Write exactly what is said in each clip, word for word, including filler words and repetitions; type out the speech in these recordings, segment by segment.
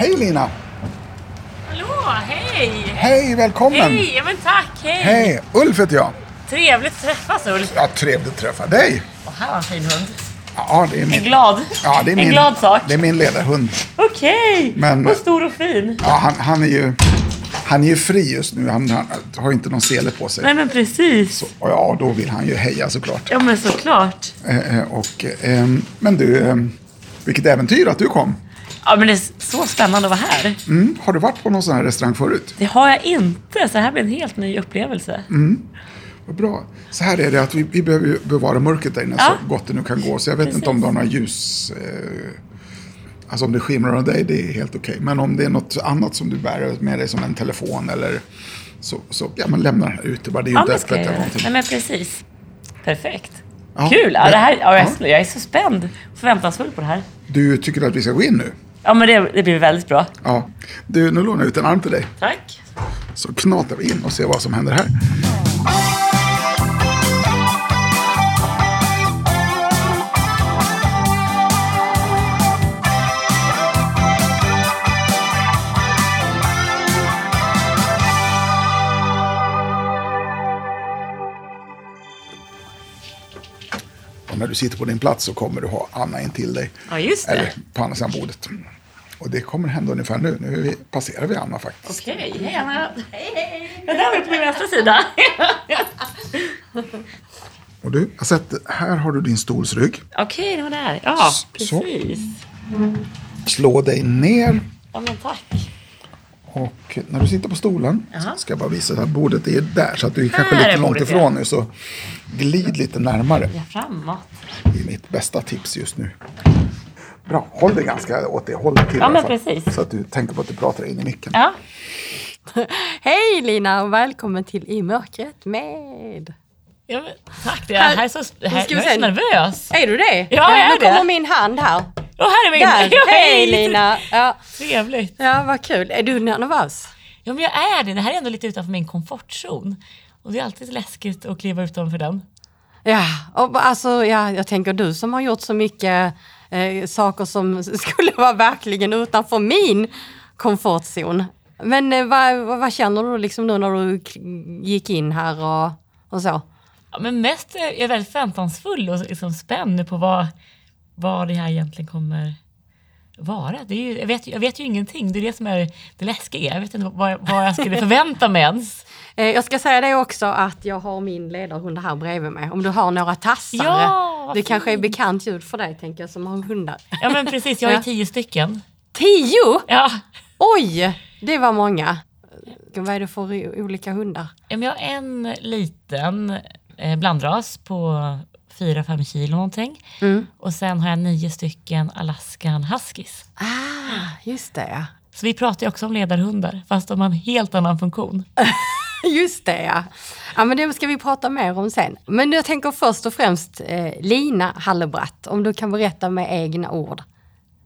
Hej Lina! Hallå, hej! Hej, välkommen! Hej, ja, men tack, hej! Hej, Ulf heter jag. Trevligt att träffas, Ulf. Ja, trevligt att träffa dig. Åh, här var en fin hund. Ja, det är min... En glad. Ja, det är min... En glad sak. Det är min ledarhund. Okej, okay. Vad stor och fin. Ja, han, han är ju... Han är ju fri just nu, han, han har inte någon sele på sig. Nej, men precis. Så, ja, då vill han ju heja såklart. Ja, men såklart. Eh, och, eh, men du, eh, vilket äventyr att du kom. Ja, men det är så spännande att vara här. Mm. Har du varit på någon sån här restaurang förut? Det har jag inte, så här blir en helt ny upplevelse. Mm. Vad bra. Så här är det att vi, vi behöver bevara mörkret där inne, ja, så gott det nu kan gå. Så jag vet precis inte om det har några ljus... Eh, Alltså om det skimrar av dig, det är helt okej. Okay. Men om det är något annat som du bär med dig som en telefon eller så, så ja, man lämnar det här ute. Bara det är ju inte öppet eller någonting. Nej, men precis. Perfekt. Ja, kul! Ja, det här, ja, jag, ja. jag är så spänd och förväntansfull på det här. Du tycker att vi ska gå in nu? Ja, men det, det blir väldigt bra. Ja. Du, nu lånar jag ut en arm till dig. Tack. Så knatar vi in och ser vad som händer här. Ja. När du sitter på din plats så kommer du ha Anna in till dig. Ja, just det. Eller på andra sidan bordet. Och det kommer hända ungefär nu. Nu passerar vi Anna faktiskt. Okej, hej Anna. Hej, hej. Jag är på min vänstra sida. Och du, jag har sett, här har du din stolsrygg. Okej, det var där. Ja, precis. Så. Slå dig ner. Ja, men tack. Och när du sitter på stolen, aha, ska jag bara visa att bordet är där. Så att du är kanske lite är långt ifrån nu, så glid lite närmare. Framåt. Det är mitt bästa tips just nu. Bra, håll dig ganska åt det hållet till. Ja, men precis. Så att du tänker på att du pratar in i micken. Ja. Hej Lina och välkommen till I mörkret med... Ja, tack, det här är så, här, jag är så nervös. Är du det? Ja, jag är det. Nu kommer min hand här. Och här är min. Ja, hej Lina. Ja. Trevligt. Ja, vad kul. Är du nervös? Ja, men jag är det. Det här är ändå lite utanför min komfortzon. Och det är alltid läskigt att kliva utanför den. Ja, och alltså, ja, jag tänker du som har gjort så mycket eh, saker som skulle vara verkligen utanför min komfortzon. Men eh, vad, vad känner du liksom nu när du gick in här och, och så? Ja, men mest är jag väldigt förväntansfull och liksom spänd på vad, vad det här egentligen kommer vara. Det är ju, jag, vet, jag vet ju ingenting. Det är det som är det läskiga. Jag vet inte vad, vad jag skulle förvänta mig ens. Jag ska säga det också att jag har min ledarhund här bredvid mig. Om du har några tassar. Ja, det kanske är bekant ljud för dig, tänker jag, som har hundar. Ja, men precis. Jag har tio stycken. Tio? Ja. Oj, det var många. Vad är det för olika hundar? Ja, men jag har en liten... blandras på fyra till fem kilo någonting. Mm. Och sen har jag nio stycken Alaskan Huskies. Ah, just det. Så vi pratar ju också om ledarhundar, fast de har en helt annan funktion. Just det, ja. Ja, men det ska vi prata mer om sen. Men jag tänker först och främst eh, Lina Hallebratt. Om du kan berätta med egna ord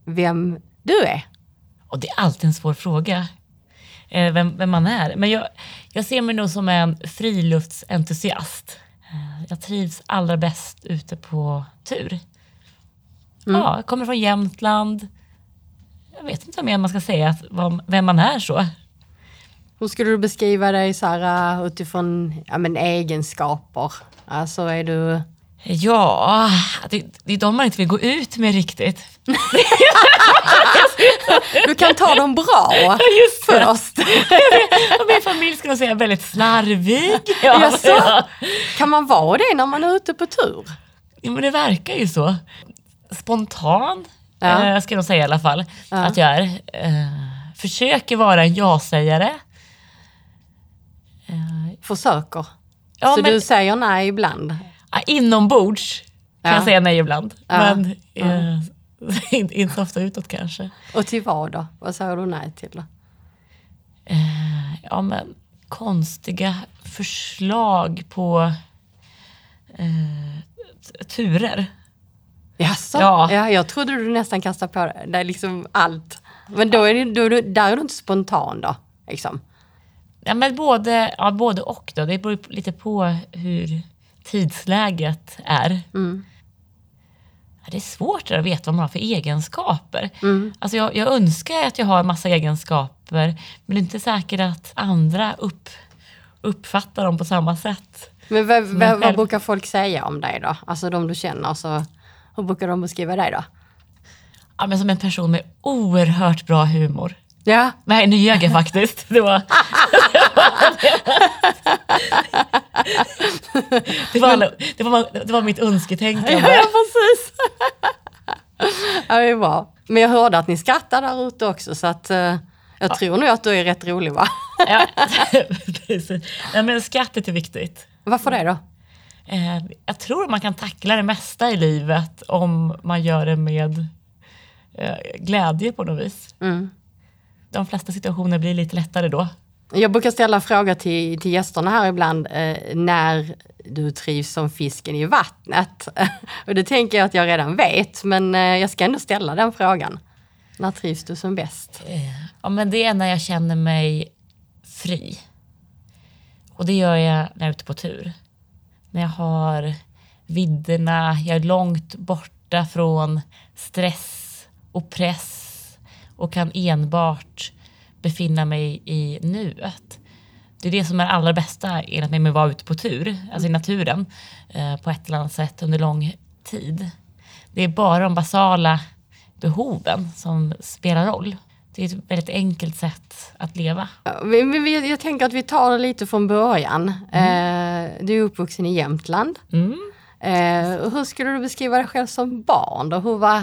vem du är. Och det är alltid en svår fråga. Eh, vem, vem man är. Men jag, jag ser mig nog som en friluftsentusiast. Jag trivs allra bäst ute på tur. Mm. Ja, jag kommer från Jämtland. Jag vet inte mer man ska säga att vem man är så. Hur skulle du beskriva dig så här, utifrån ja, men, egenskaper? Alltså är du... Ja, det, det är de man inte vill gå ut med riktigt. Du kan ta dem bra just först. Min familj skulle säga väldigt slarvig. Ja, så. Ja. Kan man vara det när man är ute på tur? Ja, men det verkar ju så. Spontan, ja. eh, ska jag säga i alla fall. Ja. Att jag är, eh, försöker vara en ja-sägare. Eh. Försöker. Ja, så men... du säger nej ibland? Inombords kan ja. jag säga nej ibland. Ja. Men ja. Eh, inte, inte ofta utåt kanske. Och till vad då? Vad säger du nej till då? Eh, ja men konstiga förslag på eh, turer. Jaså? Ja. Ja, jag trodde du nästan kastade på det. Det är liksom allt. Men då är, det, då är du, där är du inte spontan då? Liksom. Ja men både, ja, både och då. Det beror lite på hur tidsläget är. Mm. det är svårt att veta vad man har för egenskaper. Mm. Alltså jag, jag önskar att jag har en massa egenskaper, men det är inte säkert att andra upp, uppfattar dem på samma sätt. Men v- v- själv... vad brukar folk säga om dig då? Alltså de du känner, så hur brukar de beskriva dig då? Ja, men som en person med oerhört bra humor. Ja. Nej, nu ljög jag faktiskt. Det var... det, var, det, var, det var mitt önsketänkande. Ja, precis. Ja, det är bra. Men jag hörde att ni skrattar där ute också, så att jag ja. tror nog att du är rätt rolig, va? Ja, precis. Ja, men skrattet är viktigt. Varför det då? Jag tror man kan tackla det mesta i livet om man gör det med glädje på något vis. Mm. De flesta situationer blir lite lättare då. Jag brukar ställa en fråga till, till gästerna här ibland. Eh, när du trivs som fisken i vattnet. Och det tänker jag att jag redan vet. Men eh, jag ska ändå ställa den frågan. När trivs du som bäst? Ja, men det är när jag känner mig fri. Och det gör jag när jag är ute på tur. När jag har vidderna. Jag är långt borta från stress och press. Och kan enbart befinna mig i nuet. Det är det som är allra bästa enligt mig med att vara ute på tur. Alltså i naturen. På ett eller annat sätt under lång tid. Det är bara de basala behoven som spelar roll. Det är ett väldigt enkelt sätt att leva. Jag tänker att vi tar det lite från början. Mm. Du är uppvuxen i Jämtland. Mm. Hur skulle du beskriva dig själv som barn? Hur var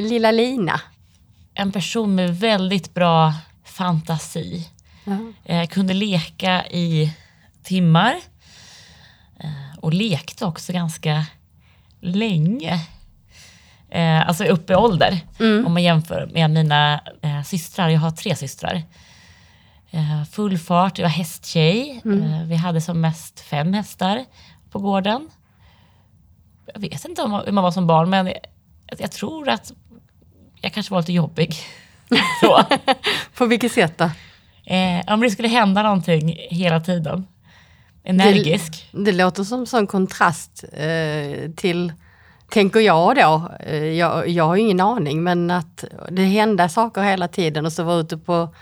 lilla Lina? En person med väldigt bra fantasi. Mm. Jag kunde leka i timmar. Och lekte också ganska länge. Alltså uppe i ålder. Mm. Om man jämför med mina systrar. Jag har tre systrar. Full fart. Jag var hästtjej. Mm. Vi hade som mest fem hästar på gården. Jag vet inte hur man var som barn. Men jag tror att... jag kanske var lite jobbig. Så. På vilket sätt då? Eh, om det skulle hända någonting hela tiden. Energisk. Det, det låter som sån kontrast eh, till, tänker jag då. Eh, jag, jag har ju ingen aning, men att det hände saker hela tiden och så var ute på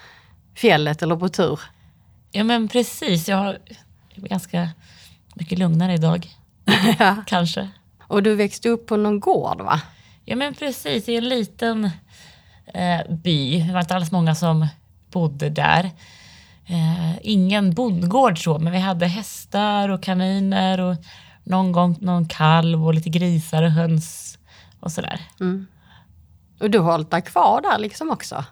fjället eller på tur. Ja, men precis. Jag är ganska mycket lugnare idag. Ja. Kanske. Och du växte upp på någon gård, va? Ja, men precis, i en liten eh, by. Det var inte alls många som bodde där. Eh, ingen bondgård så, men vi hade hästar och kaniner och någon gång någon kalv och lite grisar och höns och sådär. Mm. Och du har hållit dig kvar där liksom också,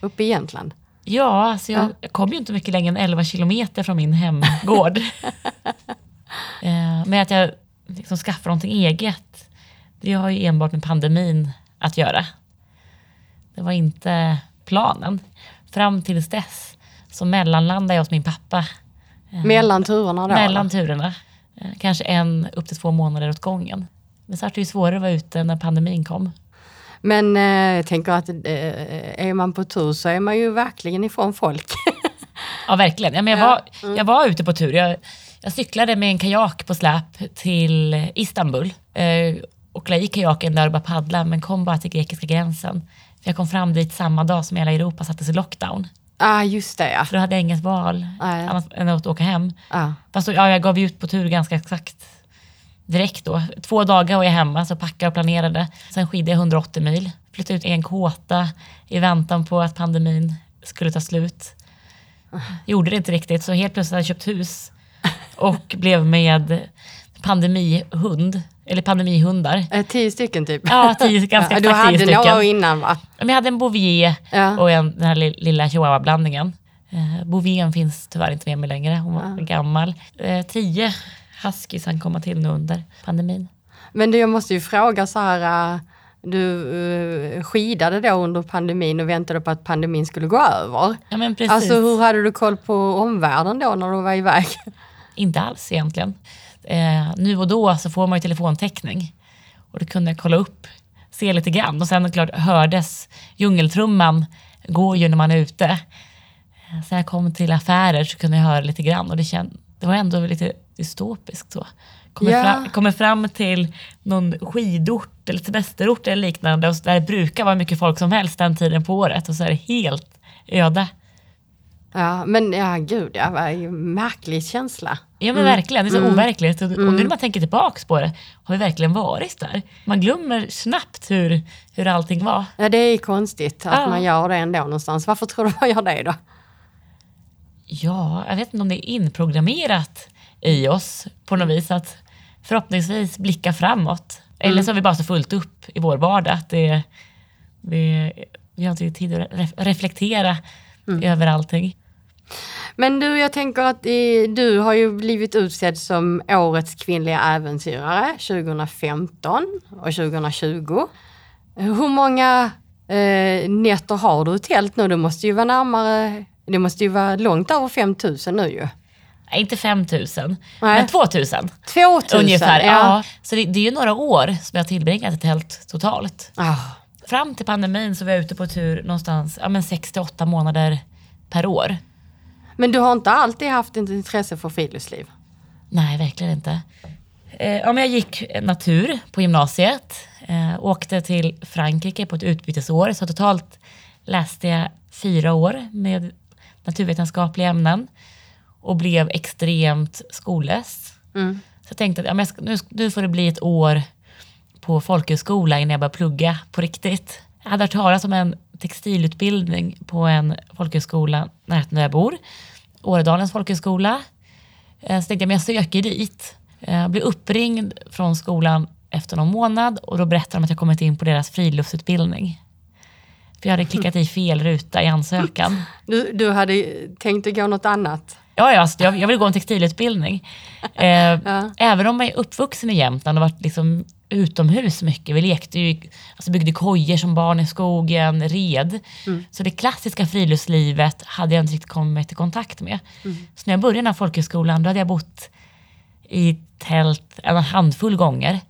uppe i Jämtland? Ja, alltså jag, jag kom ju inte mycket längre än elva kilometer från min hemgård. eh, men att jag liksom skaffar någonting eget. Det har ju enbart med pandemin att göra. Det var inte planen. Fram tills dess så mellanlandade jag hos min pappa. Mellan turerna då? Mellan turerna. Kanske en upp till två månader åt gången. Men så var det ju svårare att vara ute när pandemin kom. Men eh, jag tänker att eh, är man på tur så är man ju verkligen ifrån folk. Ja, verkligen. Ja, men jag, var, mm. jag var ute på tur. Jag, jag cyklade med en kajak på släp till Istanbul. Eh, Och la i kajaken där och bara paddla. Men kom bara till grekiska gränsen. För jag kom fram dit samma dag som hela Europa sattes i lockdown. Ah, just det, ja. För då hade jag inget val ah, ja. annat än att åka hem. Ah. Fast så, ja, jag gav ut på tur ganska exakt direkt då. Två dagar var jag hemma, så packade och planerade. Sen skidade jag hundraåttio mil. Flyttade ut en kåta i väntan på att pandemin skulle ta slut. Gjorde det inte riktigt, så helt plötsligt hade jag köpt hus. Och blev med pandemihund. Eller pandemihundar. Tio stycken typ. Ja, tio, ganska ja, exakt tio stycken. Du hade några innan, va? Men jag hade en Bouvier ja. och en, den här lilla chihuahua-blandningen. Eh, Bouvieren finns tyvärr inte med mig längre. Hon var ja. gammal. Eh, tio huskies han komma till nu under pandemin. Men du, jag måste ju fråga så här. Du eh, skidade då under pandemin och väntade på att pandemin skulle gå över. Ja, men precis. Alltså hur hade du koll på omvärlden då när du var iväg? Inte alls egentligen. Eh, nu och då så får man ju telefontäckning. Och då kunde jag kolla upp, se lite grann. Och sen klart hördes djungeltrumman gå ju när man är ute. Eh, sen jag kom till affärer så kunde jag höra lite grann. Och det, känd, det var ändå lite dystopiskt så. kommer, ja. fram, kommer fram till någon skidort eller semesterort eller liknande, och där det brukar vara mycket folk som helst den tiden på året, och så är det helt öde. Ja, men ja, gud, ja, en märklig känsla. Ja, men mm. verkligen, det är så mm. overkligt. Och mm. nu när man tänker tillbaka på det, har vi verkligen varit där? Man glömmer snabbt hur, hur allting var. Ja, det är konstigt att ja. man gör det ändå någonstans. Varför tror du man gör det då? Ja, jag vet inte om det är inprogrammerat i oss på något vis, att förhoppningsvis blicka framåt. Mm. Eller så har vi bara så fullt upp i vår vardag att det, vi, vi har inte tid att re- reflektera mm. över allting. Men du, jag tänker att i, du har ju blivit utsedd som årets kvinnliga äventyrare tjugohundrafemton och tjugohundratjugo. Hur många eh, nätter har du tält nu? Du måste ju vara närmare, det måste ju vara långt över fem tusen nu ju. Nej, inte fem tusen, men två tusen. två tusen ungefär. Ja. Ja. Så det, det är ju några år som jag tillbringat ett helt totalt. Ah. Fram till pandemin så var jag ute på tur någonstans ja, men sex till åtta månader per år. Men du har inte alltid haft ett intresse för friluftsliv? Nej, verkligen inte. Eh, ja, men jag gick natur på gymnasiet. Eh, åkte till Frankrike på ett utbytesår. Så totalt läste jag fyra år med naturvetenskapliga ämnen. Och blev extremt skollös. Mm. Så jag tänkte att ja, men ska, nu, nu får det bli ett år på folkhögskola innan jag började plugga på riktigt. Jag hade hört talas om en textilutbildning på en folkhögskola nära där jag bor. Åredalens folkhögskola. Så tänkte jag, men jag söker dit. Jag blev uppringd från skolan efter någon månad. Och då berättade de att jag kommit in på deras friluftsutbildning. För jag hade klickat i fel ruta i ansökan. Du, du hade tänkt att gå något annat? Ja, ja, jag, jag vill gå en textilutbildning. Eh, ja. Även om jag är uppvuxen i Jämtland och varit liksom utomhus mycket. Vi lekte ju, alltså byggde kojor som barn i skogen, red. Mm. Så det klassiska friluftslivet hade jag inte riktigt kommit i kontakt med. Mm. Så när jag började den här folkhögskolan, då hade jag bott i tält en handfull gånger.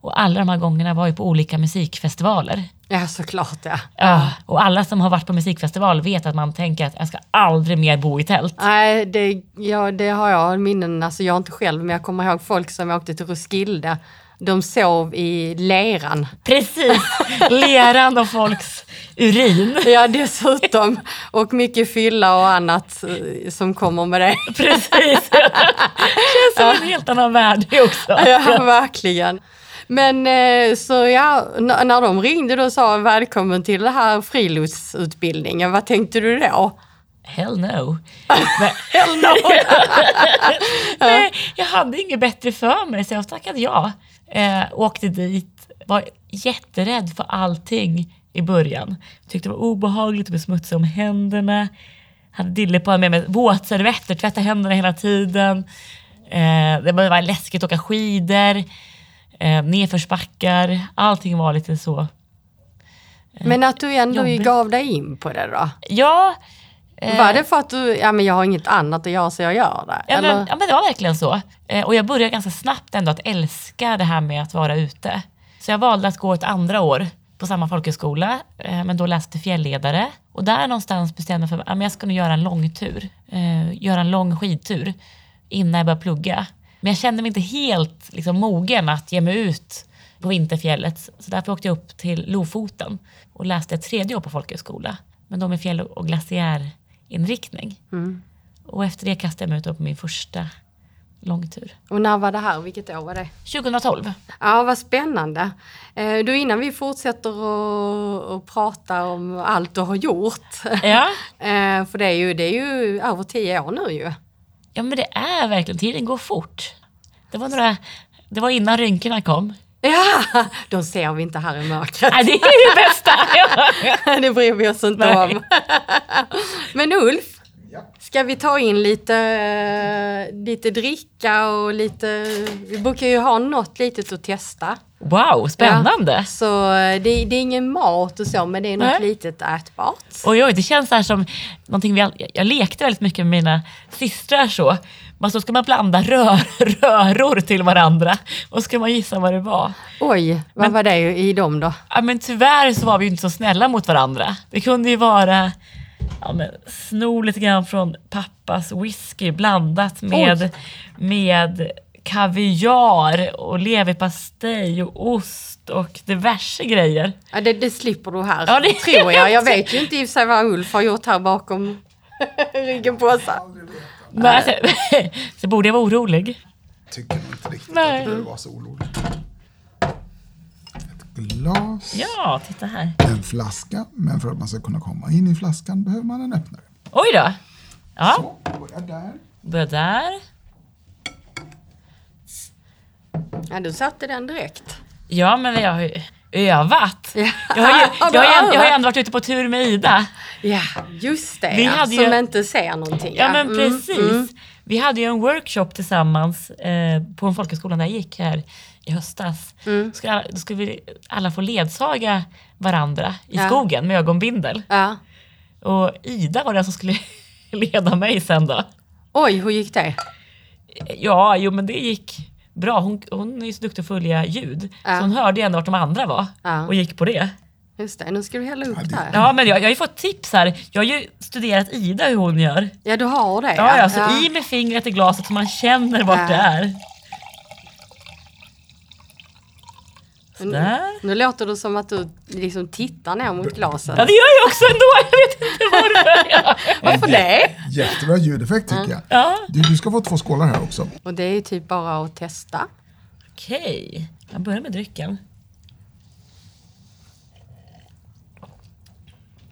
Och alla de här gångerna var ju på olika musikfestivaler. Ja, såklart, ja. ja. Och alla som har varit på musikfestival vet att man tänker att jag ska aldrig mer bo i tält. Nej, det, ja, det har jag minnen. Alltså jag inte själv, men jag kommer ihåg folk som åkte till Roskilde. De sov i leran. Precis, leran och folks urin. Ja, dessutom. Och mycket fylla och annat som kommer med det. Precis. Det känns som ja. en helt annan värld också. Ja, verkligen. Men så ja, när de ringde då och sa välkommen till den här friluftsutbildningen, vad tänkte du då? Hell no. Hell no. Nej, jag hade inget bättre för mig, så jag tackade ja. Eh, åkte dit, var jätterädd för allting i början. Tyckte det var obehagligt att bli smutsig om händerna. Hade dille på med mig våtservetter, tvätta händerna hela tiden. Eh, det var läskigt att åka skidor. Eh, nedförsbackar, allting var lite så. Eh, men att du ändå jobbigt. gav dig in på det då? Ja. Eh, var det för att du, ja men jag har inget annat att göra så jag gör det? Ja men, ja, men det var verkligen så. Eh, och jag började ganska snabbt ändå att älska det här med att vara ute. Så jag valde att gå ett andra år på samma folkhögskola. Eh, men då läste fjällledare. Och där någonstans bestämde jag för att jag ska nog göra en lång tur. Eh, göra en lång skidtur innan jag började plugga. Men jag kände mig inte helt liksom, mogen att ge mig ut på vinterfjället. Så därför åkte jag upp till Lofoten och läste ett tredje år på folkhögskola. Men då med fjäll- och glaciärinriktning. Mm. Och efter det kastade jag mig ut på min första långtur. Och när var det här? Vilket år var det? tjugotolv. Ja, vad spännande. Du, innan vi fortsätter att prata om allt du har gjort. Ja. För det är ju, det är ju över tio år nu ju. Ja, men det är verkligen, tiden går fort. Det var några, det var innan rynkorna kom. Ja, de ser vi inte här i mörkret. Nej, det är det bästa. Ja. Det bryr vi oss inte Nej. om. Men Ulf, ska vi ta in lite, lite dricka och lite... Vi brukar ju ha något litet att testa. Wow, spännande. Ja, så det, det är ingen mat och så, men det är något Nej. litet ätbart. Oj, oj, det känns här som någonting vi all, jag lekte väldigt mycket med mina systrar så. Men så ska man blanda rör, röror till varandra och ska man gissa vad det var. Oj, vad men, var det i dem då? Ja, men tyvärr så var vi ju inte så snälla mot varandra. Det kunde ju vara ja, men snor lite grann från pappas whisky blandat med oj. med kaviar och leverpastej och ost och diverse grejer. Ja, det, det slipper du här, ja, det tror jag. Jag vet ju inte i sig vad Ulf har gjort här bakom ryggen på sig. Men alltså, så borde jag vara orolig. Tycker inte riktigt. Nej. Att det behöver vara så orolig. Ett glas. Ja, titta här. En flaska, men för att man ska kunna komma in i flaskan behöver man en öppnare. Oj då. Ja. Så, börja där. Börja där. Ja, du satte den direkt. Ja, men jag har ju övat. Ja. Jag har ju jag har ju, jag har ju ändå varit ute på tur med Ida. Ja, just det. Vi ja, hade som ju... inte säger någonting. Ja, ja. men mm, precis. Mm. Vi hade ju en workshop tillsammans eh, på en folkhögskola där jag gick här i höstas. Mm. Då, skulle alla, då skulle vi alla få ledsaga varandra i ja. skogen med ögonbindel. Ja. Och Ida var den som skulle leda mig sen då. Oj, hur gick det? Ja, jo men det gick... bra, hon, hon är ju så duktig att följa ljud. Ja. Så hon hörde ju ändå vart de andra var. Ja. Och gick på det. Just det, nu ska du hälla upp ja, det här. Ja, men jag, jag har ju fått tips här. Jag har ju studerat Ida hur hon gör. Ja, du har det. Ja, ja, så ja. i med fingret i glaset så man känner vart ja. det är. Nu, nu låter det som att du liksom tittar ner mot glaset. Ja, det gör jag också ändå. Jag vet inte varför. Ja. Varför det? Jättebra ljudeffekt tycker mm. jag. Ja. Du, du ska få två skålar här också. Och det är typ bara att testa. Okej. Jag börjar med drycken.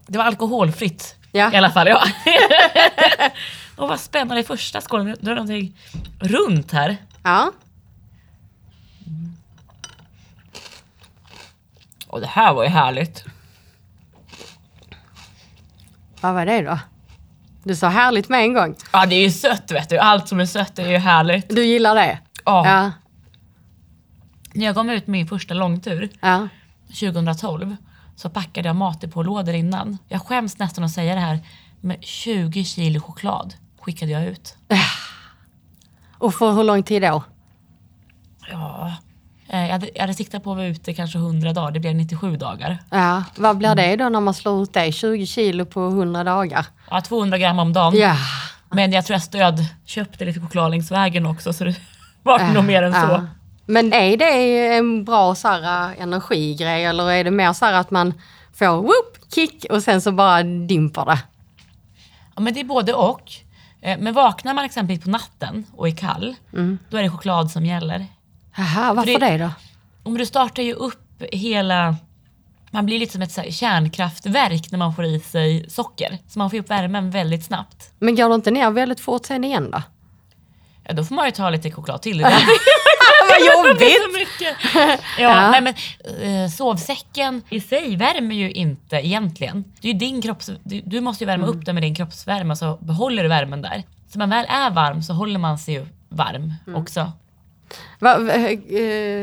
Det var alkoholfritt. Ja. I alla fall, ja. Och vad spännande i första skålen. Då är det någonting runt här. Ja. Och det här var ju härligt. Vad var det då? Du sa härligt med en gång. Ja, det är ju sött, vet du. Allt som är sött är ju härligt. Du gillar det? Ja. ja. När jag kom ut min första långtur, ja. tjugohundratolv, så packade jag mat på lådor innan. Jag skäms nästan att säga det här, men tjugo kilo choklad skickade jag ut. Och för hur lång tid då? Ja... Jag hade, jag hade siktat på att vara ute kanske hundra dagar. Det blev nittiosju dagar. Ja, vad blir det då när man slår ut det? tjugo kilo på hundra dagar? Ja, tvåhundra gram om dagen. Ja. Men jag tror jag stöd köpte lite chokladlängsvägen också. Så det var ja. nog mer än ja. så. Men är det en bra så här, energigrej? Eller är det mer så här att man får whoop, kick och sen så bara dimper det? Ja, men det är både och. Men vaknar man exempelvis på natten och är kall, mm. då är det choklad som gäller. Jaha, varför det, det då? Om du startar ju upp hela... Man blir lite som ett så här kärnkraftverk när man får i sig socker. Så man får upp värmen väldigt snabbt. Men går det inte ner väldigt fort sen igen då? Ja, då får man ju ta lite choklad till. Vad jobbigt! Ja, ja. Nej, men eh, sovsäcken i sig värmer ju inte egentligen. Det är ju din kropps, du, du måste ju värma mm. upp den med din kroppsvärme, så behåller du värmen där. Så man väl är varm så håller man sig ju varm mm. också. Va, va,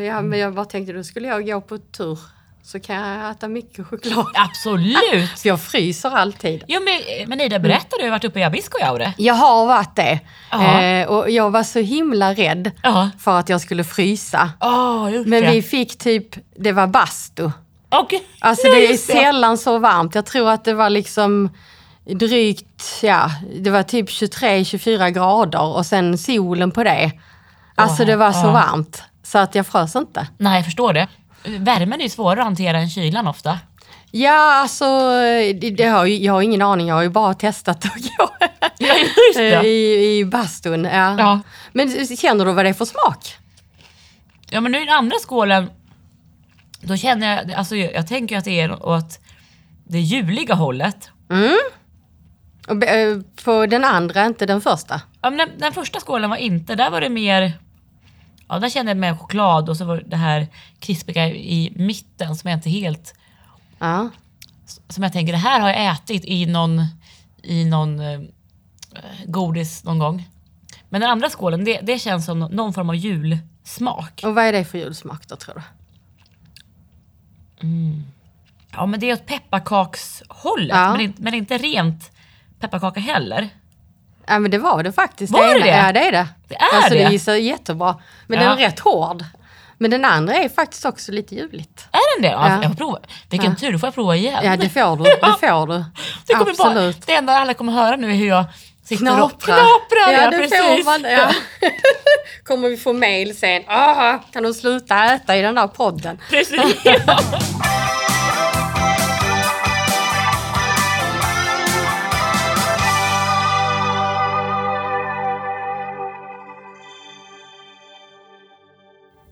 ja, men jag bara tänkte, då skulle jag gå på tur så kan jag äta mycket choklad. Absolut. För jag fryser alltid. Jo, men, men Ida, berättade du har varit uppe i Abiskojaure? Jag har varit det. Eh, och jag var så himla rädd Aha. för att jag skulle frysa. Oh, just men det. Vi fick typ, det var bastu. Okay. Alltså det är sällan så varmt. Jag tror att det var liksom... drygt, ja, det var typ tjugotre till tjugofyra grader och sen solen på det. Alltså det var så ja. varmt så att jag frös inte. Nej, jag förstår det. Värmen är ju svårare att hantera än kylan ofta. Ja, alltså det, det har, jag har ingen aning. Jag har ju bara testat att gå ja, just det. I, i bastun. Ja. Ja. Men känner du vad det är för smak? Ja, men nu i den andra skålen då känner jag, alltså jag tänker att det är åt det juliga hållet. Mm. Och på den andra, inte den första? Ja, men den, den första skålen var inte, där var det mer, ja där kände jag mer choklad och så var det här krispiga i mitten som jag inte helt, ja. som jag tänker, det här har jag ätit i någon, i någon eh, godis någon gång. Men den andra skålen, det, det känns som någon form av julsmak. Och vad är det för julsmak då, tror du? Mm. Ja, men det är åt pepparkakshållet, ja. men, men inte rent pepparkaka heller. Ja, men det var det faktiskt. Var det det? Ja, det är det. Det är alltså, det. Alltså det är jättebra. Men ja. den är rätt hård. Men den andra är faktiskt också lite ljuvligt. Är den det? Alltså, ja. Jag får prova. Vilken ja. tur, då får jag prova igen. Ja, det får du. Det får du. Det, kommer bara, det enda alla kommer höra nu är hur jag Knapra. Knapra, ja, det precis. Får man, ja. Kommer vi få mejl sen. Ah, kan de sluta äta i den där podden? Precis. Ja.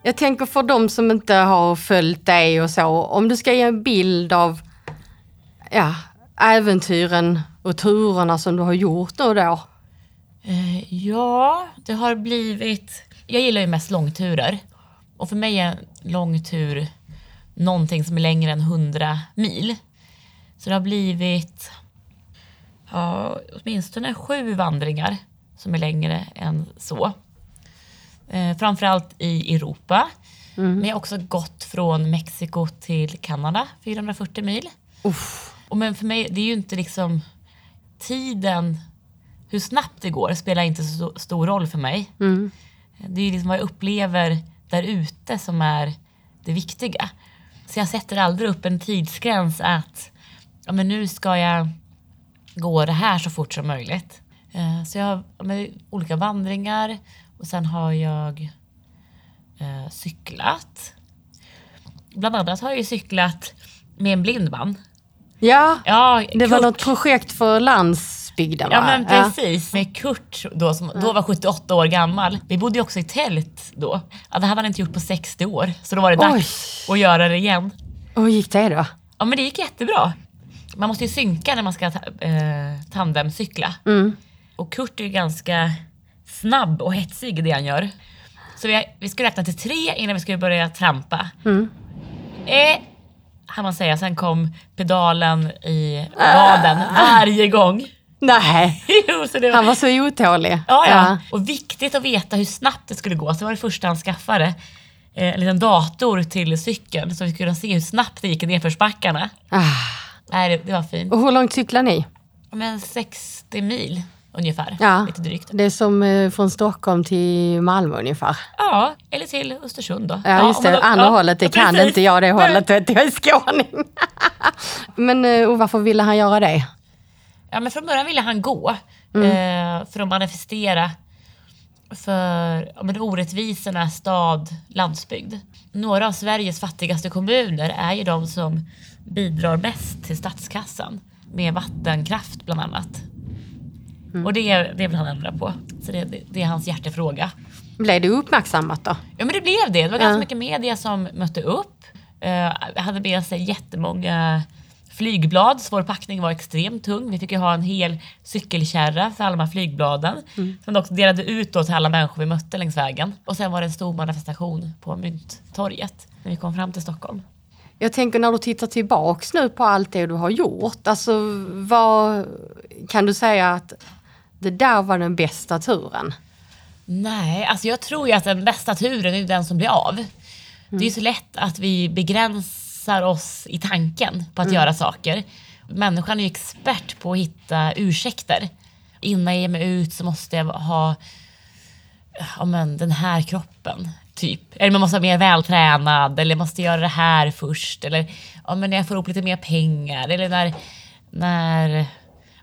Jag tänker för de som inte har följt dig och så. Om du ska ge en bild av ja, äventyren och turerna som du har gjort då då? Ja, det har blivit... Jag gillar ju mest långturer. Och för mig är en långtur någonting som är längre än hundra mil. Så det har blivit ja, åtminstone sju vandringar som är längre än så. Eh, framförallt i Europa. Mm. Men jag har också gått från Mexiko till Kanada, fyrahundrafyrtio mil. Uff. Och men för mig, det är ju inte liksom... Tiden, hur snabbt det går, spelar inte så stor roll för mig. Mm. Det är liksom vad jag upplever där ute som är det viktiga. Så jag sätter aldrig upp en tidsgräns att ja, men nu ska jag gå det här så fort som möjligt. Så jag har ja, olika vandringar och sen har jag eh, cyklat. Bland annat har jag ju cyklat med en blind man. Ja, ja, det Kurt. Var något projekt för landsbygden, va? Ja, men precis. Ja. Med Kurt, då, som då var sjuttioåtta år gammal. Vi bodde ju också i tält då. Ja, det hade han inte gjort på sextio år. Så då var det dags Oj. Att göra det igen. Och hur gick det då? Ja, men det gick jättebra. Man måste ju synka när man ska ta- eh, tandemcykla. Mm. Och Kurt är ju ganska snabb och hetsig i det han gör. Så vi, vi skulle räkna till tre innan vi skulle börja trampa. Mm. Eh, kan man säga. Sen kom pedalen i raden äh, varje gång. Nej, jo, så det var... han var så otålig. Ja, ja. Ja. Och viktigt att veta hur snabbt det skulle gå. Så var det första han skaffade. Eh, en liten dator till cykeln. Så vi skulle se hur snabbt det gick i nedförsbackarna. Ah. Nej, det, det var fint. Och hur långt cyklar ni? Men sextio mil ungefär. Ja. Lite drygt. Det är som eh, från Stockholm till Malmö ungefär. Ja, eller till Östersund då. Ja, just det. Ja, då, andra ja, hållet, det ja, kan precis. Inte jag det hållet. Jag är skåning. Men och varför ville han göra det? Ja, men från början ville han gå. Mm. Eh, för att manifestera för ja, men orättvisorna stad, landsbygd. Några av Sveriges fattigaste kommuner är ju de som bidrar mest till statskassan. Med vattenkraft bland annat. Mm. Och det, det vill han ändra på. Så det, det, det är hans hjärtefråga. Blev det uppmärksammat då? Ja, men det blev det. Det var ganska mm. mycket media som mötte upp. Uh, hade med sig jättemånga flygblad. Så vår packning var extremt tung. Vi fick ju ha en hel cykelkärra för alla de här flygbladen. Mm. Som också delade ut då till alla människor vi mötte längs vägen. Och sen var det en stor manifestation på Myntorget. När vi kom fram till Stockholm. Jag tänker när du tittar tillbaks nu på allt det du har gjort. Alltså vad kan du säga att... Det där var den bästa turen. Nej, alltså jag tror ju att den bästa turen är den som blir av. Mm. Det är ju så lätt att vi begränsar oss i tanken på att mm. göra saker. Människan är ju expert på att hitta ursäkter. Innan jag ger mig ut så måste jag ha ja, men, den här kroppen, typ. Eller man måste vara mer vältränad. Eller måste göra det här först. Eller ja, men när jag får upp lite mer pengar. Eller när... när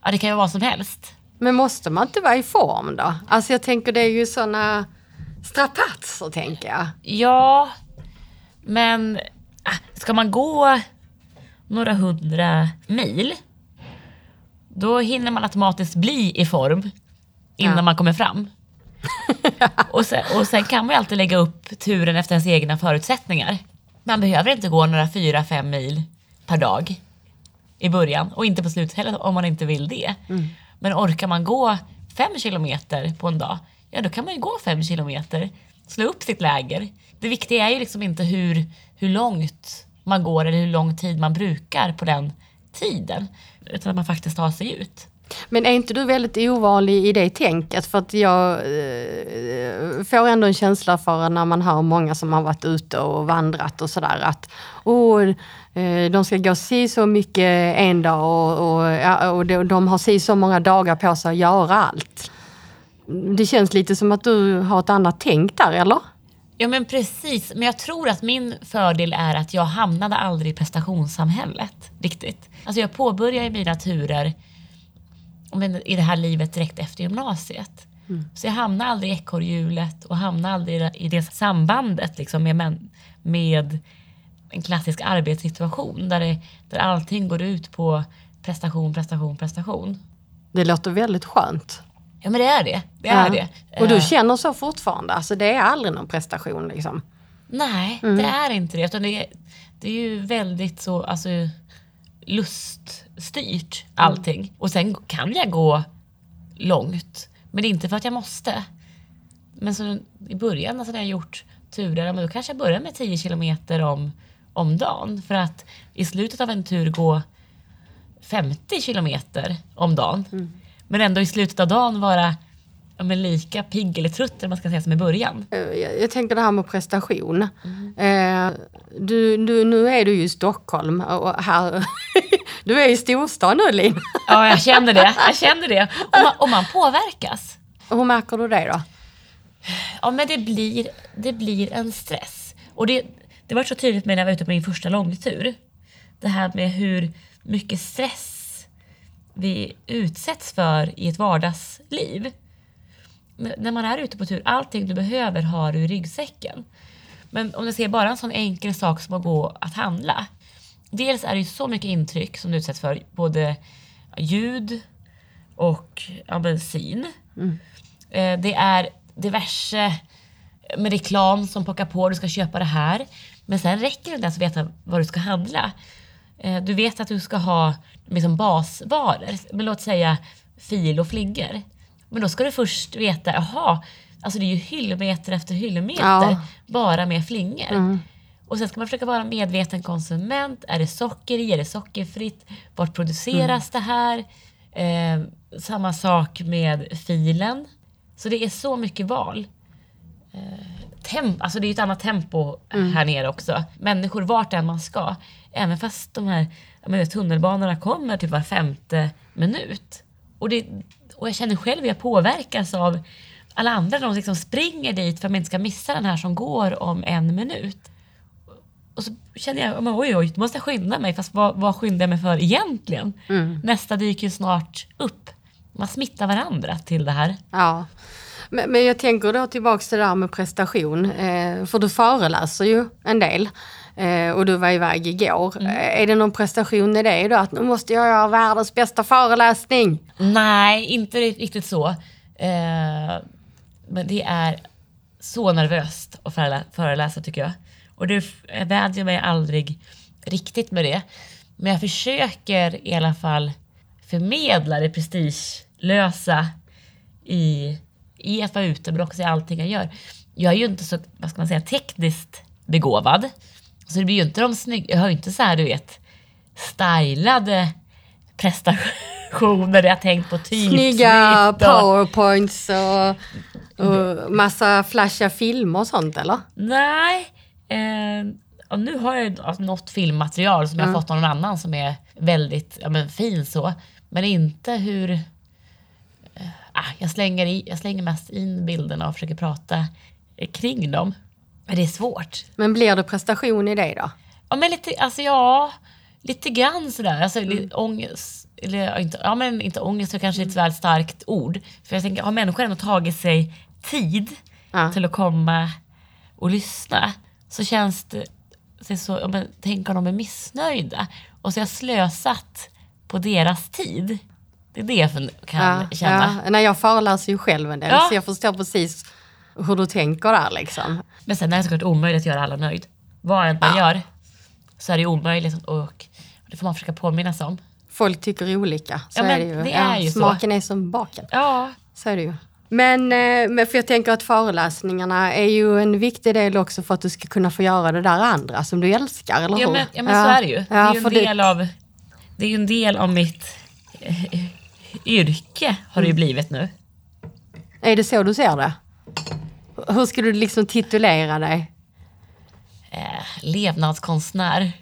ja, det kan ju vara vad som helst. Men måste man inte vara i form då? Alltså jag tänker det är ju såna strapatser, tänker jag. Ja, men ska man gå några hundra mil då hinner man automatiskt bli i form innan ja. Man kommer fram. och, sen, och sen kan man ju alltid lägga upp turen efter ens egna förutsättningar. Man behöver inte gå några fyra, fem mil per dag i början. Och inte på slutet heller om man inte vill det. Mm. Men orkar man gå fem kilometer på en dag, ja då kan man ju gå fem kilometer. Slå upp sitt läger. Det viktiga är ju liksom inte hur, hur långt man går eller hur lång tid man brukar på den tiden. Utan att man faktiskt tar sig ut. Men är inte du väldigt ovanlig i det tänket? För att jag eh, får ändå en känsla för när man hör många som har varit ute och vandrat och sådär. Att oh, eh, de ska gå si så mycket en dag och, och, ja, och de, de har si så många dagar på sig att göra allt. Det känns lite som att du har ett annat tänk där, eller? Ja, men precis. Men jag tror att min fördel är att jag hamnade aldrig i prestationssamhället, riktigt. Alltså jag påbörjade mina turer men, i det här livet direkt efter gymnasiet. Mm. Så jag hamnade aldrig i ekorrhjulet och hamnade aldrig i det sambandet liksom, med, med en klassisk arbetssituation där, det, där allting går ut på prestation, prestation, prestation. Det låter väldigt skönt. Ja, men det är det. Det är ja. det. Och du känner så fortfarande. Alltså, det är aldrig någon prestation liksom. Nej, mm. det är inte det. Utan det, är, det är ju väldigt så alltså, luststyrt allting. Mm. Och sen kan jag gå långt. Men det är inte för att jag måste. Men så i början alltså, när jag gjort turer, men då kanske jag börjar med tio kilometer om, om dagen. För att i slutet av en tur gå femtio kilometer om dagen. Mm. Men ändå i slutet av dagen vara ja, men lika pigg eller trött, man ska säga, som i början. Jag, jag tänker det här med prestation. Mm. Eh, du, du, nu är du ju i Stockholm. Och här, du är i storstan nu, Lina. Ja, jag känner det. Jag känner det. Och, man, och man påverkas. Hur märker du det då? Ja, men det blir, det blir en stress. Och det, det var så tydligt med när jag var ute på min första långtur. Det här med hur mycket stress vi utsätts för i ett vardagsliv. Men när man är ute på tur, allting du behöver har du i ryggsäcken. Men om du ser bara en sån enkel sak som att gå att handla. Dels är det ju så mycket intryck som du utsätts för. Både ljud och bensin. Mm. Det är diverse med reklam som pockar på. Du ska köpa det här. Men sen räcker det inte att veta vad du ska handla. Du vet att du ska ha liksom basvaror. Men låt säga fil och flingor. Men då ska du först veta, aha, alltså det är ju hyllmeter efter hyllmeter ja. bara med flingor. Mm. Och sen ska man försöka vara medveten konsument. Är det socker i? Är det sockerfritt? Vart produceras mm. det här? Eh, samma sak med filen. Så det är så mycket val. Eh, tem- alltså det är ju ett annat tempo mm. här nere också. Människor vart än man ska. Även fast de här menar, tunnelbanorna kommer typ var femte minut. Och, det, och jag känner själv att jag påverkas av alla andra. De liksom springer dit för att man inte ska missa den här som går om en minut. Och så känner jag, men oj oj, då måste jag skynda mig. Fast vad, vad skyndar jag mig för egentligen? Mm. Nästa dyker ju snart upp. Man smittar varandra till det här. Ja, men, men jag tänker då tillbaka till det här med prestation. Eh, för du föreläser ju en del. Och du var iväg igår. Mm. Är det någon prestation i det då? Att nu måste jag göra världens bästa föreläsning. Nej, inte riktigt så. Eh, men det är så nervöst att förelä- föreläsa tycker jag. Och det vädjer mig aldrig riktigt med det. Men jag försöker i alla fall förmedla det prestigelösa i, i att vara ute, men också i allting jag gör. Jag är ju inte så, vad ska man säga, tekniskt begåvad. Så det blir ju inte de snygga, jag har ju inte så här, du vet, stylade prestationer där jag tänkt på typ. Snygga och powerpoints och, och massa flashiga filmer och sånt, eller? Nej, eh, och nu har jag alltså, något filmmaterial som jag mm. fått av någon annan som är väldigt ja, men, fin så. Men inte hur, eh, jag, slänger i, jag slänger mest in bilderna och försöker prata eh, kring dem. Men det är svårt. Men blir det prestation i dig då? Ja, men lite, alltså ja, lite grann sådär. Alltså, mm. ångest, eller, inte, ja, men inte ångest, så kanske mm. ett väldigt starkt ord. För jag tänker, har människor ändå tagit sig tid ja. till att komma och lyssna, så känns det, det så, ja, men, tänk om de är missnöjda. Och så har jag slösat på deras tid. Det är det jag kan ja, känna. Ja. När jag föreläser ju själv en del, ja. så jag förstår precis hur du tänker där liksom. Men sen är det såklart omöjligt att göra alla nöjd. Vad än man ja. gör så är det omöjligt. Och det får man försöka påminnas om. Folk tycker olika. Så ja, men är det ju. Det är ja, ju smaken så. Är som baken. Ja. Så är det ju. Men, men för jag tänker att föreläsningarna är ju en viktig del också för att du ska kunna få göra det där andra som du älskar. Eller ja, hur? Men, ja, men ja. så är det ju. Det är ja, ju en del det... av, det är ju en del av mitt yrke har det ju blivit nu. Är det så du ser det? Hur skulle du liksom titulera dig? Eh, levnadskonstnär.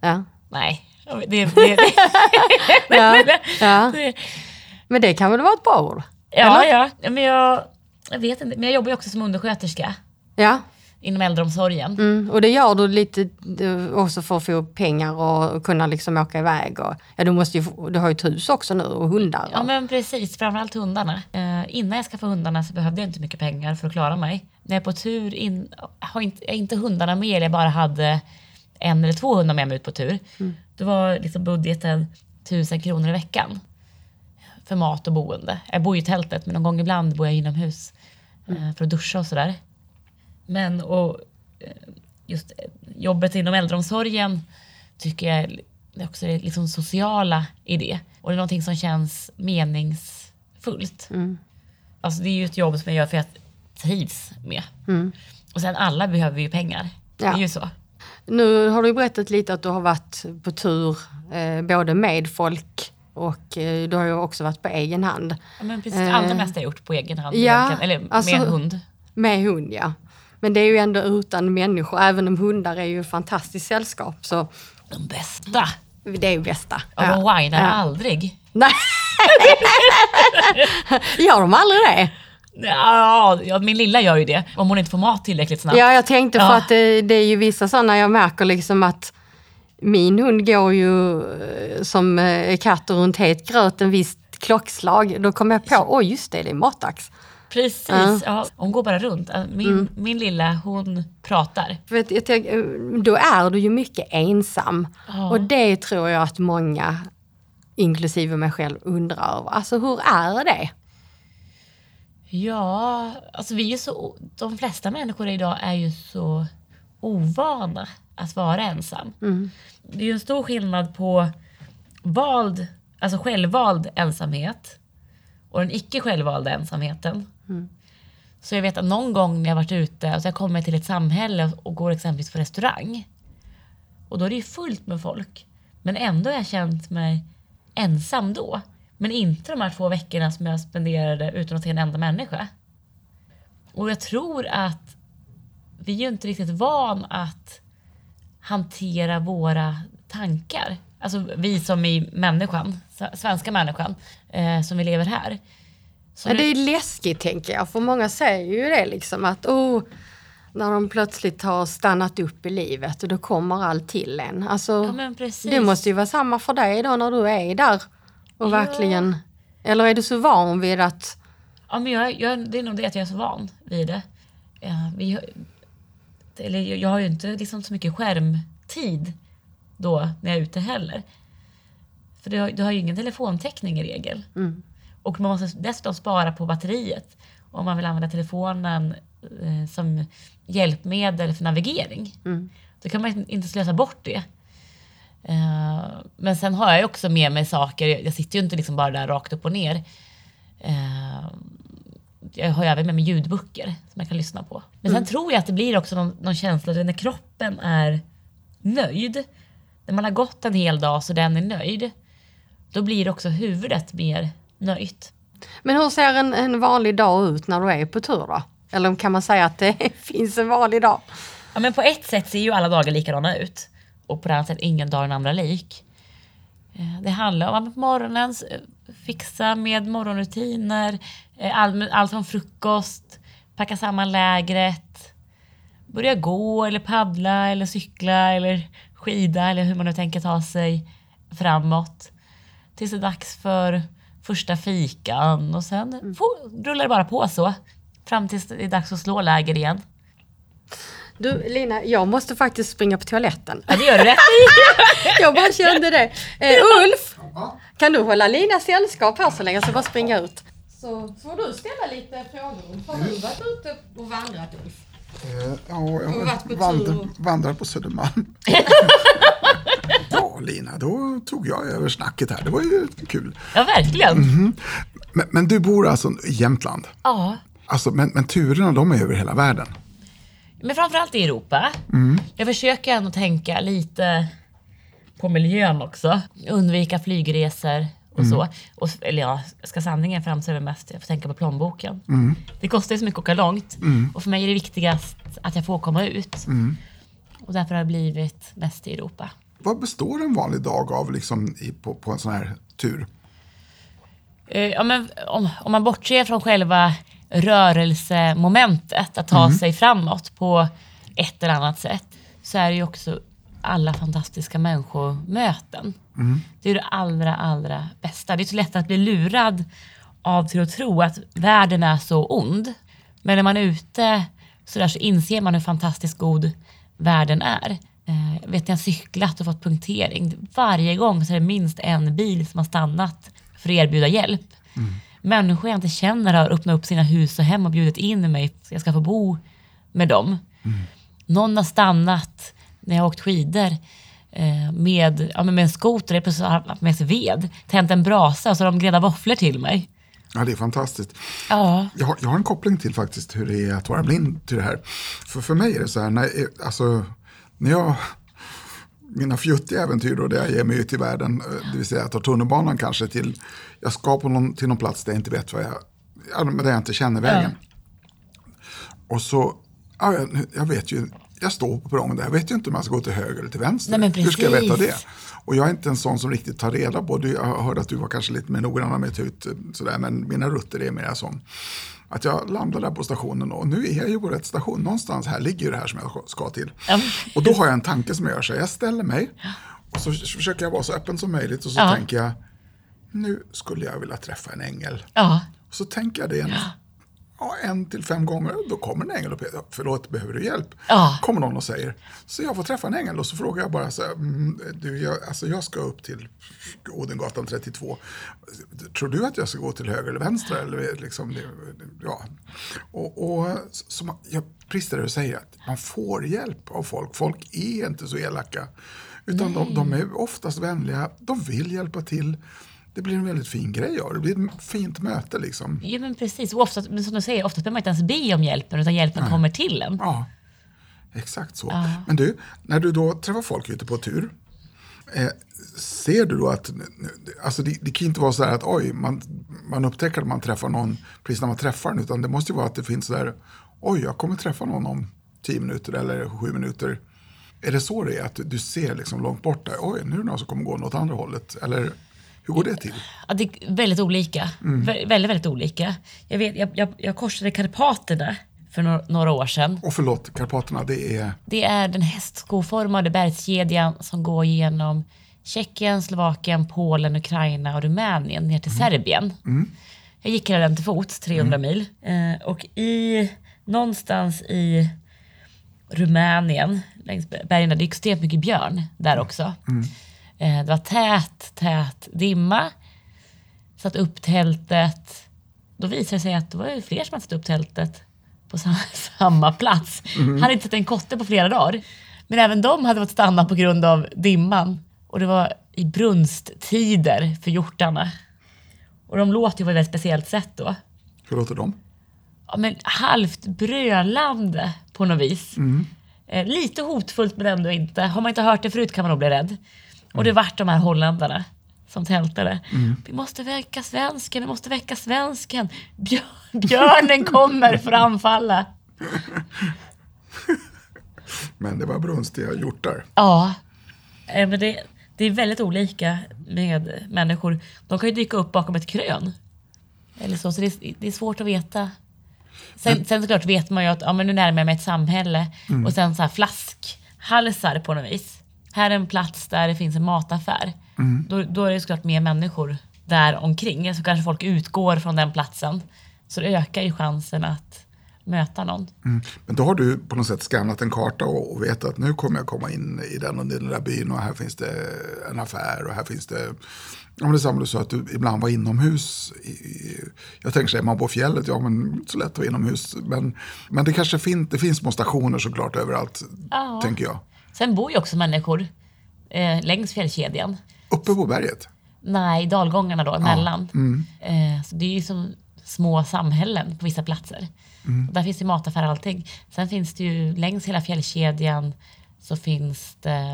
Ja. Nej. Det, det, det. ja, ja. Men det kan väl vara ett bra ord? Ja, eller? ja. Men jag, jag vet inte. Men jag jobbar ju också som undersköterska. Ja. inom äldreomsorgen. Mm, och det gör du lite också för att få pengar och kunna liksom åka iväg. Och, ja, du, måste ju, du har ju ett hus också nu och hundar. Ja, men precis. Framförallt hundarna. Eh, innan jag skaffade hundarna så behövde jag inte mycket pengar för att klara mig. När jag på tur in, har inte, inte hundarna med, eller jag bara hade en eller två hundar med mig ut på tur. Mm. Då var liksom budgeten tusen kronor i veckan för mat och boende. Jag bor ju i tältet, men någon gång ibland bor jag inomhus mm. för att duscha och sådär. Men och just jobbet inom äldreomsorgen tycker jag också är liksom sociala i det. Och det är någonting som känns meningsfullt. Mm. Alltså det är ju ett jobb som jag gör för att trivs med. Mm. Och sen alla behöver ju pengar. Ja. Det är ju så. Nu har du berättat lite att du har varit på tur eh, både med folk och eh, du har ju också varit på egen hand. Ja, men precis, eh, allra mest har jag gjort på egen hand. Ja, eller alltså, med hund. Med hund, ja. Men det är ju ändå utan människor. Även om hundar är ju ett fantastiskt sällskap. Så. De bästa. Det är ju bästa. Och de ja. whinar ja. aldrig. Nej. Gör de aldrig det? Ja, min lilla gör ju det. Om hon inte får mat tillräckligt snabbt. Ja, jag tänkte ja. för att det, det är ju vissa sådana jag märker liksom att min hund går ju som katter runt het gröt en viss klockslag. Då kommer jag på, åh just det, det är matdags. Precis, ja. Ja, hon går bara runt. Min, mm. min lilla, hon pratar. Vet, jag tänker, då är du ju mycket ensam. Ja. Och det tror jag att många, inklusive mig själv, undrar över. Alltså hur är det? Ja, alltså vi är ju så, de flesta människor idag är ju så ovana att vara ensam. Mm. Det är ju en stor skillnad på vald, alltså självvald ensamhet och den icke självvalda ensamheten. Mm. Så jag vet att någon gång när jag varit ute och så jag kommer till ett samhälle och går exempelvis på restaurang och då är det ju fullt med folk. Men ändå har jag känt mig ensam då. Men inte de här två veckorna som jag spenderade utan att se en enda människa. Och jag tror att vi är ju inte riktigt van att hantera våra tankar. Alltså vi som är människan, svenska människan, eh, som vi lever här. Så ja, det är läskigt tänker jag, för många säger ju det liksom att oh, när de plötsligt har stannat upp i livet och då kommer allt till en. Alltså, ja, men precis. Det måste ju vara samma för dig då när du är där. Och verkligen, ja. Eller är du så van vid att... Ja, men jag, jag, det är nog det att jag är så van vid det. Ja, vi, eller jag har ju inte liksom så mycket skärmtid då när jag är ute heller. För du har, du har ju ingen telefontäckning i regel. Mm. Och man måste dessutom spara på batteriet om man vill använda telefonen eh, som hjälpmedel för navigering. Mm. Då kan man inte slösa bort det. Uh, men sen har jag ju också med mig saker. Jag sitter ju inte liksom bara där rakt upp och ner. Uh, jag har ju även med mig ljudböcker som jag kan lyssna på. Men mm. sen tror jag att det blir också någon, någon känsla när kroppen är nöjd. När man har gått en hel dag så den är nöjd. Då blir också huvudet mer nöjt. Men hur ser en, en vanlig dag ut när du är på tur då? Eller kan man säga att det finns en vanlig dag? Ja, men på ett sätt ser ju alla dagar likadana ut. Och på det här sättet ingen dag den andra lik. Det handlar om att på morgonen fixa med morgonrutiner. All, allt från frukost. Packa samman lägret. Börja gå eller paddla eller cykla eller skida. Eller hur man nu tänker ta sig framåt. Tills det är dags för första fikan. Och sen mm. rullar det bara på så. Fram tills det är dags att slå läger igen. Du, Lina, jag måste faktiskt springa på toaletten. Ja, det gör du rätt i. Jag bara kände det. Eh, Ulf, kan du hålla Linas sällskap här så länge så bara springa ut? Så får du ställa lite frågor. Har du varit ute och vandrat, Ulf? Eh, ja, jag har vandrat, vandrat på Södermalm. Ja, Lina, då tog jag över snacket här. Det var ju kul. Ja, verkligen. Mm-hmm. Men, men du bor alltså i Jämtland? Ja. Alltså, men, men turerna, de är över hela världen. Men framförallt i Europa. Mm. Jag försöker ändå tänka lite på miljön också. Undvika flygresor och mm. så. Och, eller ja, ska sanningen fram så är det mest jag får tänka på plånboken. Mm. Det kostar ju så mycket att åka långt. Mm. Och för mig är det viktigast att jag får komma ut. Mm. Och därför har det blivit mest i Europa. Vad består en vanlig dag av liksom, i, på, på en sån här tur? Uh, ja, men, om, om man bortser från själva rörelsemomentet att ta mm. sig framåt på ett eller annat sätt, så är det ju också alla fantastiska människomöten. Mm. Det är det allra, allra bästa. Det är så lätt att bli lurad av till att tro att världen är så ond. Men när man är ute så, där så inser man hur fantastiskt god världen är. Jag vet, jag har cyklat och fått punktering. Varje gång så är det minst en bil som har stannat för att erbjuda hjälp. Mm. Människor jag inte känner har öppnat upp sina hus och hem och bjudit in mig så jag ska få bo med dem. Mm. Någon har stannat när jag har åkt skidor med, ja, med en skoter, med sig ved, tänt en brasa och så de gräddar våfflor till mig. Ja, det är fantastiskt. Ja. Jag, jag har en koppling till faktiskt hur det är att vara blind till det här. För, för mig är det så här, när, alltså, när jag... Mina fjuttiga äventyr då, där jag ger mig ut i världen, det vill säga jag tar tunnelbanan kanske till, jag ska på någon, till någon plats där jag inte vet vad jag, där jag inte känner vägen. Ja. Och så, ja, jag vet ju, jag står på perrongen där, jag vet ju inte om jag ska gå till höger eller till vänster. Nej, hur ska jag veta det? Och jag är inte en sån som riktigt tar reda på, jag hörde att du var kanske lite mer noggrann med ut sådär, men mina rutter är mer sån. Att jag landar där på stationen och nu är jag ju på rätt station. Någonstans här ligger ju det här som jag ska till. Mm. Och då har jag en tanke som jag gör så här. Jag ställer mig och så försöker jag vara så öppen som möjligt. Och så ja. tänker jag, nu skulle jag vilja träffa en ängel. Ja. Och så tänker jag det en, ja, en till fem gånger. Då kommer en ängel och säger, förlåt, behöver du hjälp? Ja. Kommer någon och säger. Så jag får träffa en ängel och så frågar jag bara så här. Du, jag, alltså jag ska upp till Odengatan trettiotvå. Tror du att jag ska gå till höger eller vänster? Eller liksom, ja. Och, och så man, jag pristade och säger att man får hjälp av folk. Folk är inte så elaka. Utan de, de är oftast vänliga. De vill hjälpa till. Det blir en väldigt fin grej, ja. Det blir ett fint möte liksom. Ja, men precis. Och ofta, som du säger, ofta behöver man inte ens be om hjälpen utan hjälpen Nej. kommer till en. Ja, exakt så. Ja. Men du, när du då träffar folk ute på tur, eh, ser du då att, alltså det, det kan inte vara så här att oj, man, man upptäcker att man träffar någon precis när man träffar den, utan det måste ju vara att det finns så där, oj, jag kommer träffa någon om tio minuter eller sju minuter. Är det så det är att du ser liksom långt bort där, oj, nu är det någon som kommer gå åt andra hållet, eller... Hur går det till? Ja, det är väldigt olika. Mm. Vä- väldigt, väldigt olika. Jag, vet, jag, jag, jag korsade Karpaterna för no- några år sedan. Och förlåt, Karpaterna, det är... Det är den hästskoformade bergskedjan som går genom Tjeckien, Slovakien, Polen, Ukraina och Rumänien ner till mm. Serbien. Mm. Jag gick hela den till fots, trehundra mm. mil. Eh, och i, någonstans i Rumänien, längs bergen, det är extremt mycket björn där också. Mm. Det var tät, tät dimma. Satt upp tältet. Då visade det sig att det var ju fler som hade satt upp tältet på samma, samma plats. Mm. Hade inte sett en kotte på flera dagar. Men även de hade fått stanna på grund av dimman. Och det var i brunsttider för hjortarna. Och de låter ju på ett väldigt speciellt sätt då. Hur låter de? Ja, men halvt brölande på något vis. Mm. Lite hotfullt men ändå inte. Har man inte hört det förut kan man nog bli rädd. Mm. Och det vart de här holländarna som tältade. Mm. Vi måste väcka svensken, vi måste väcka svensken. Björ- björnen kommer för att anfalla. Men det var brunstiga hjortar. Ja, men det, det är väldigt olika med människor. De kan ju dyka upp bakom ett krön. Eller så, så det, det är svårt att veta. Sen, mm. sen såklart vet man ju att ja, men nu närmar jag mig ett samhälle. Mm. Och sen så här flaskhalsar på något vis. Här är en plats där det finns en mataffär. Mm. Då, då är det såklart mer människor där omkring. Så kanske folk utgår från den platsen. Så det ökar ju chansen att möta någon. Mm. Men då har du på något sätt skannat en karta och, och vet att nu kommer jag komma in i den och den där byn. Och här finns det en affär och här finns det... Ja, men det samma du sa att du ibland var inomhus. I, i, jag tänker sig, är man på fjället? Ja, men så lätt att vara inomhus. Men, men det kanske fin, det finns små stationer såklart överallt, ja. tänker jag. Sen bor ju också människor eh, längs fjällkedjan. Uppe på berget? Nej, dalgångarna då, emellan. Ja. Mm. Eh, så det är ju som små samhällen på vissa platser. Mm. Och där finns det mataffär och allting. Sen finns det ju längs hela fjällkedjan så finns det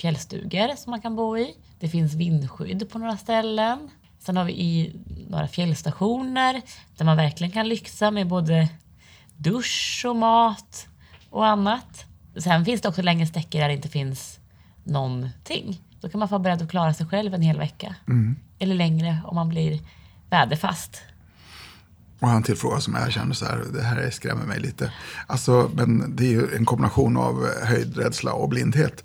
fjällstugor som man kan bo i. Det finns vindskydd på några ställen. Sen har vi i några fjällstationer där man verkligen kan lyxa med både dusch och mat och annat. Sen finns det också längre sträckor där det inte finns någonting. Då kan man vara beredd att klara sig själv en hel vecka. Mm. Eller längre om man blir väderfast. Och han tillfrågade som jag kände så här, det här skrämmer mig lite. Alltså, men det är ju en kombination av höjdrädsla och blindhet.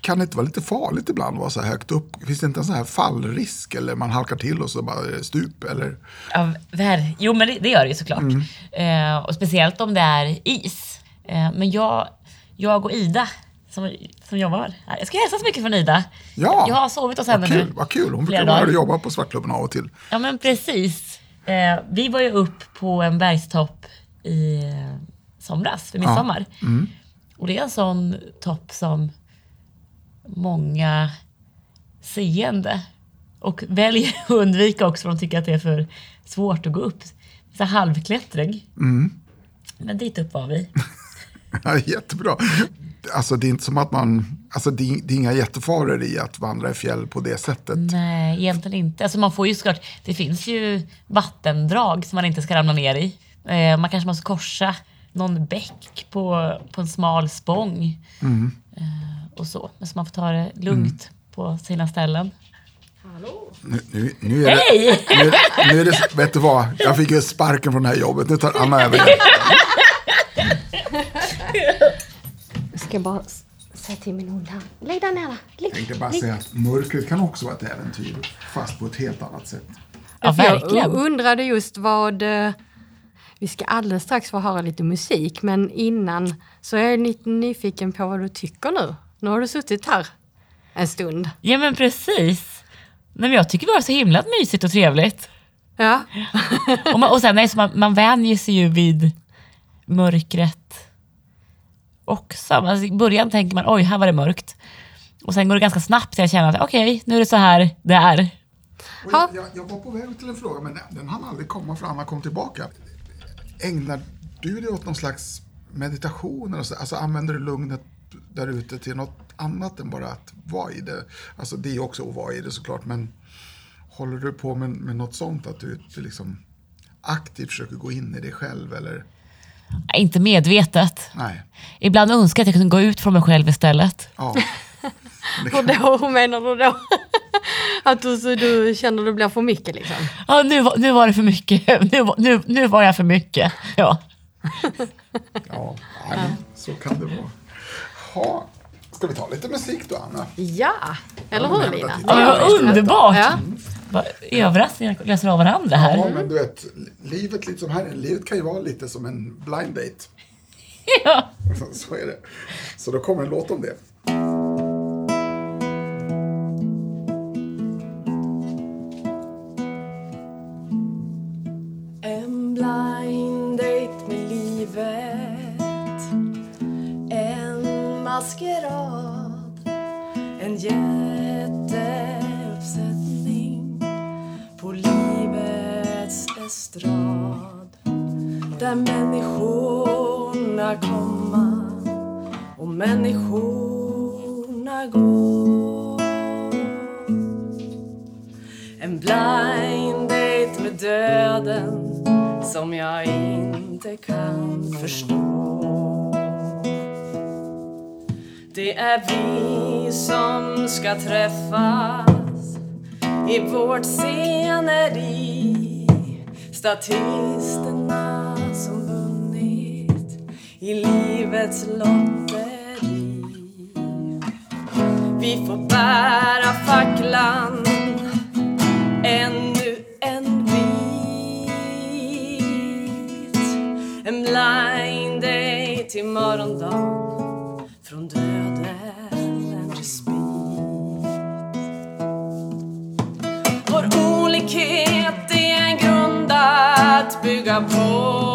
Kan det inte vara lite farligt ibland att vara så här högt upp? Finns det inte en sån här fallrisk eller man halkar till och så bara stup? Eller? Ja, här, jo, men det, det gör det ju såklart. Mm. Eh, och speciellt om det är is. Eh, men jag, jag och Ida som, som jobbar här. Jag ska hälsa så mycket från Ida. Ja, jag har sovit hos henne nu. Vad kul, hon brukar vara och jobba på Svartklubben av och till. Ja, men precis. Eh, vi var ju upp på en bergstopp i somras, för midsommar. Ja. Mm. Och det är en sån topp som många seende och väljer att undvika också för de tycker att det är för svårt att gå upp. Så halvklättring. Mm. Men dit upp var vi. Ja, jättebra. Alltså det är inte som att man, alltså det är, det är inga jättefaror i att vandra i fjäll på det sättet. Nej, egentligen inte. Alltså man får ju såklart, det finns ju vattendrag som man inte ska ramla ner i. Eh, man kanske måste korsa någon bäck på, på en smal spång. Mm. Eh, och så, men så man får ta det lugnt mm. på sina ställen. Hallå. Nu, nu, nu är det, hej! Nu, nu är det, vet du vad? Jag fick ju sparken från det här jobbet. Nu tar Anna över. Jag ska bara säga till min hund. Lägg där nära. Jag tänkte bara säga att mörkret kan också vara ett äventyr. Fast på ett helt annat sätt. Ja, jag undrade just vad... Vi ska alldeles strax få höra lite musik. Men innan så är jag lite nyfiken på vad du tycker nu. Nu har du suttit här en stund. Ja, men precis. Nej, men jag tycker det var så himla mysigt och trevligt. Ja. och, man, och sen nej, så man, man vänjer sig ju vid mörkret också. Alltså, i början tänker man, oj, här var det mörkt. Och sen går det ganska snabbt till jag känner att okej, okay, nu är det så här det är. Jag, jag, jag var på väg till en fråga, men den hann aldrig komma fram. Han kom tillbaka. Ägnar du dig åt någon slags meditation? Eller så? Alltså använder du lugnet där ute till något annat än bara att vara i det? Alltså det är också att vara i det såklart, men håller du på med, med något sånt att du, du liksom aktivt försöker gå in i dig själv eller? Inte medvetet. Nej. Ibland önskar jag att jag kunde gå ut från mig själv istället. Ja. Och då menar du då att du, så du känner att det blir för mycket liksom? Ja, nu, nu var det för mycket. Nu, nu, nu var jag för mycket. Ja, ja, nej, så kan det vara. Ha. Ska vi ta lite musik då, Anna? Ja, eller hur, Lina? Ja, underbart! Ja. Överraskningar läser av varandra här. Ja, men du vet, livet, liksom här, livet kan ju vara lite som en blind date. Ja. Så är det. Så då kommer en låt om det. En blind date med livet, en maskerad, en jätteuppsättning på livets estrad, där människorna komma och människorna gå. En blind date med döden som jag inte kan förstå. Det är vi som ska träffas i vårt sceneri. Statisterna som vunnit i livets lotteri. Vi får bära facklan ännu en bit. En blind date till morgondag. Från döden respit. Vår olikhet är en grund att bygga på.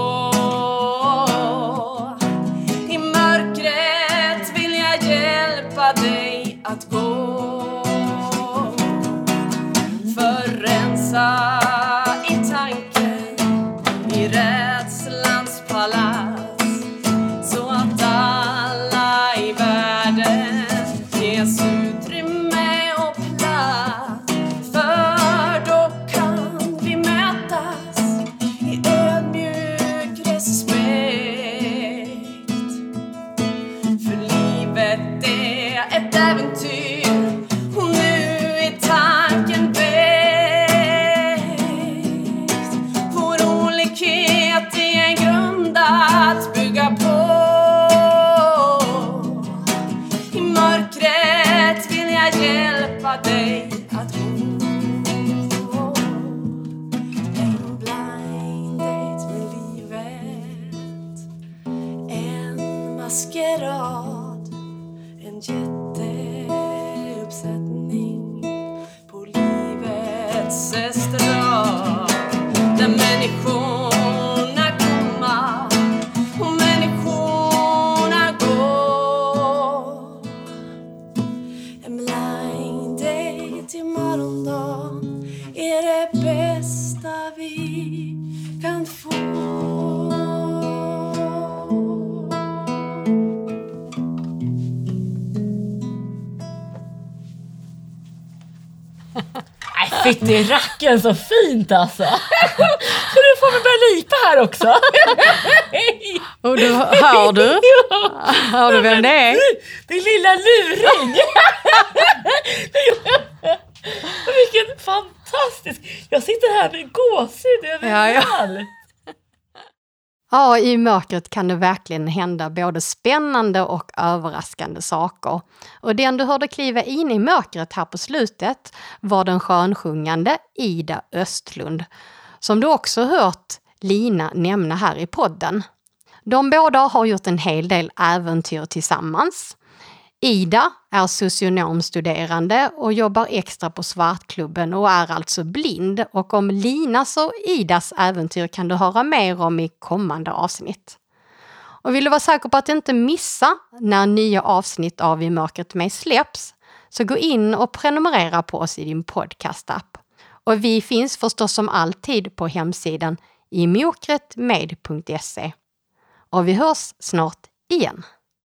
I mörkret vill jag hjälpa dig att gå. Förrensa i tanken i rädslans palats så att för då kan vi mötas i ödmjuk låter människorna komma och människorna gå. En blind date i morgondagen är det bästa vi kan få. Fitt i racken, så fint alltså. Så du får väl börja lipa här också. Och du, hör du? Hör du vem det är? Din lilla luring. Vilken fantastisk. Jag sitter här med gåshud överallt. Ja, ja. ja, i mörkret kan det verkligen hända både spännande och överraskande saker. Och den du hörde kliva in i mörkret här på slutet var den skönsjungande Ida Östlund, som du också hört Lina nämna här i podden. De båda har gjort en hel del äventyr tillsammans. Ida är socionomstuderande och jobbar extra på Svartklubben och är alltså blind. Och om Linas och Idas äventyr kan du höra mer om i kommande avsnitt. Och vill du vara säker på att inte missa när nya avsnitt av I mörkret med släpps, så gå in och prenumerera på oss i din podcastapp. Och vi finns förstås som alltid på hemsidan i mörkret med punkt se. Och vi hörs snart igen.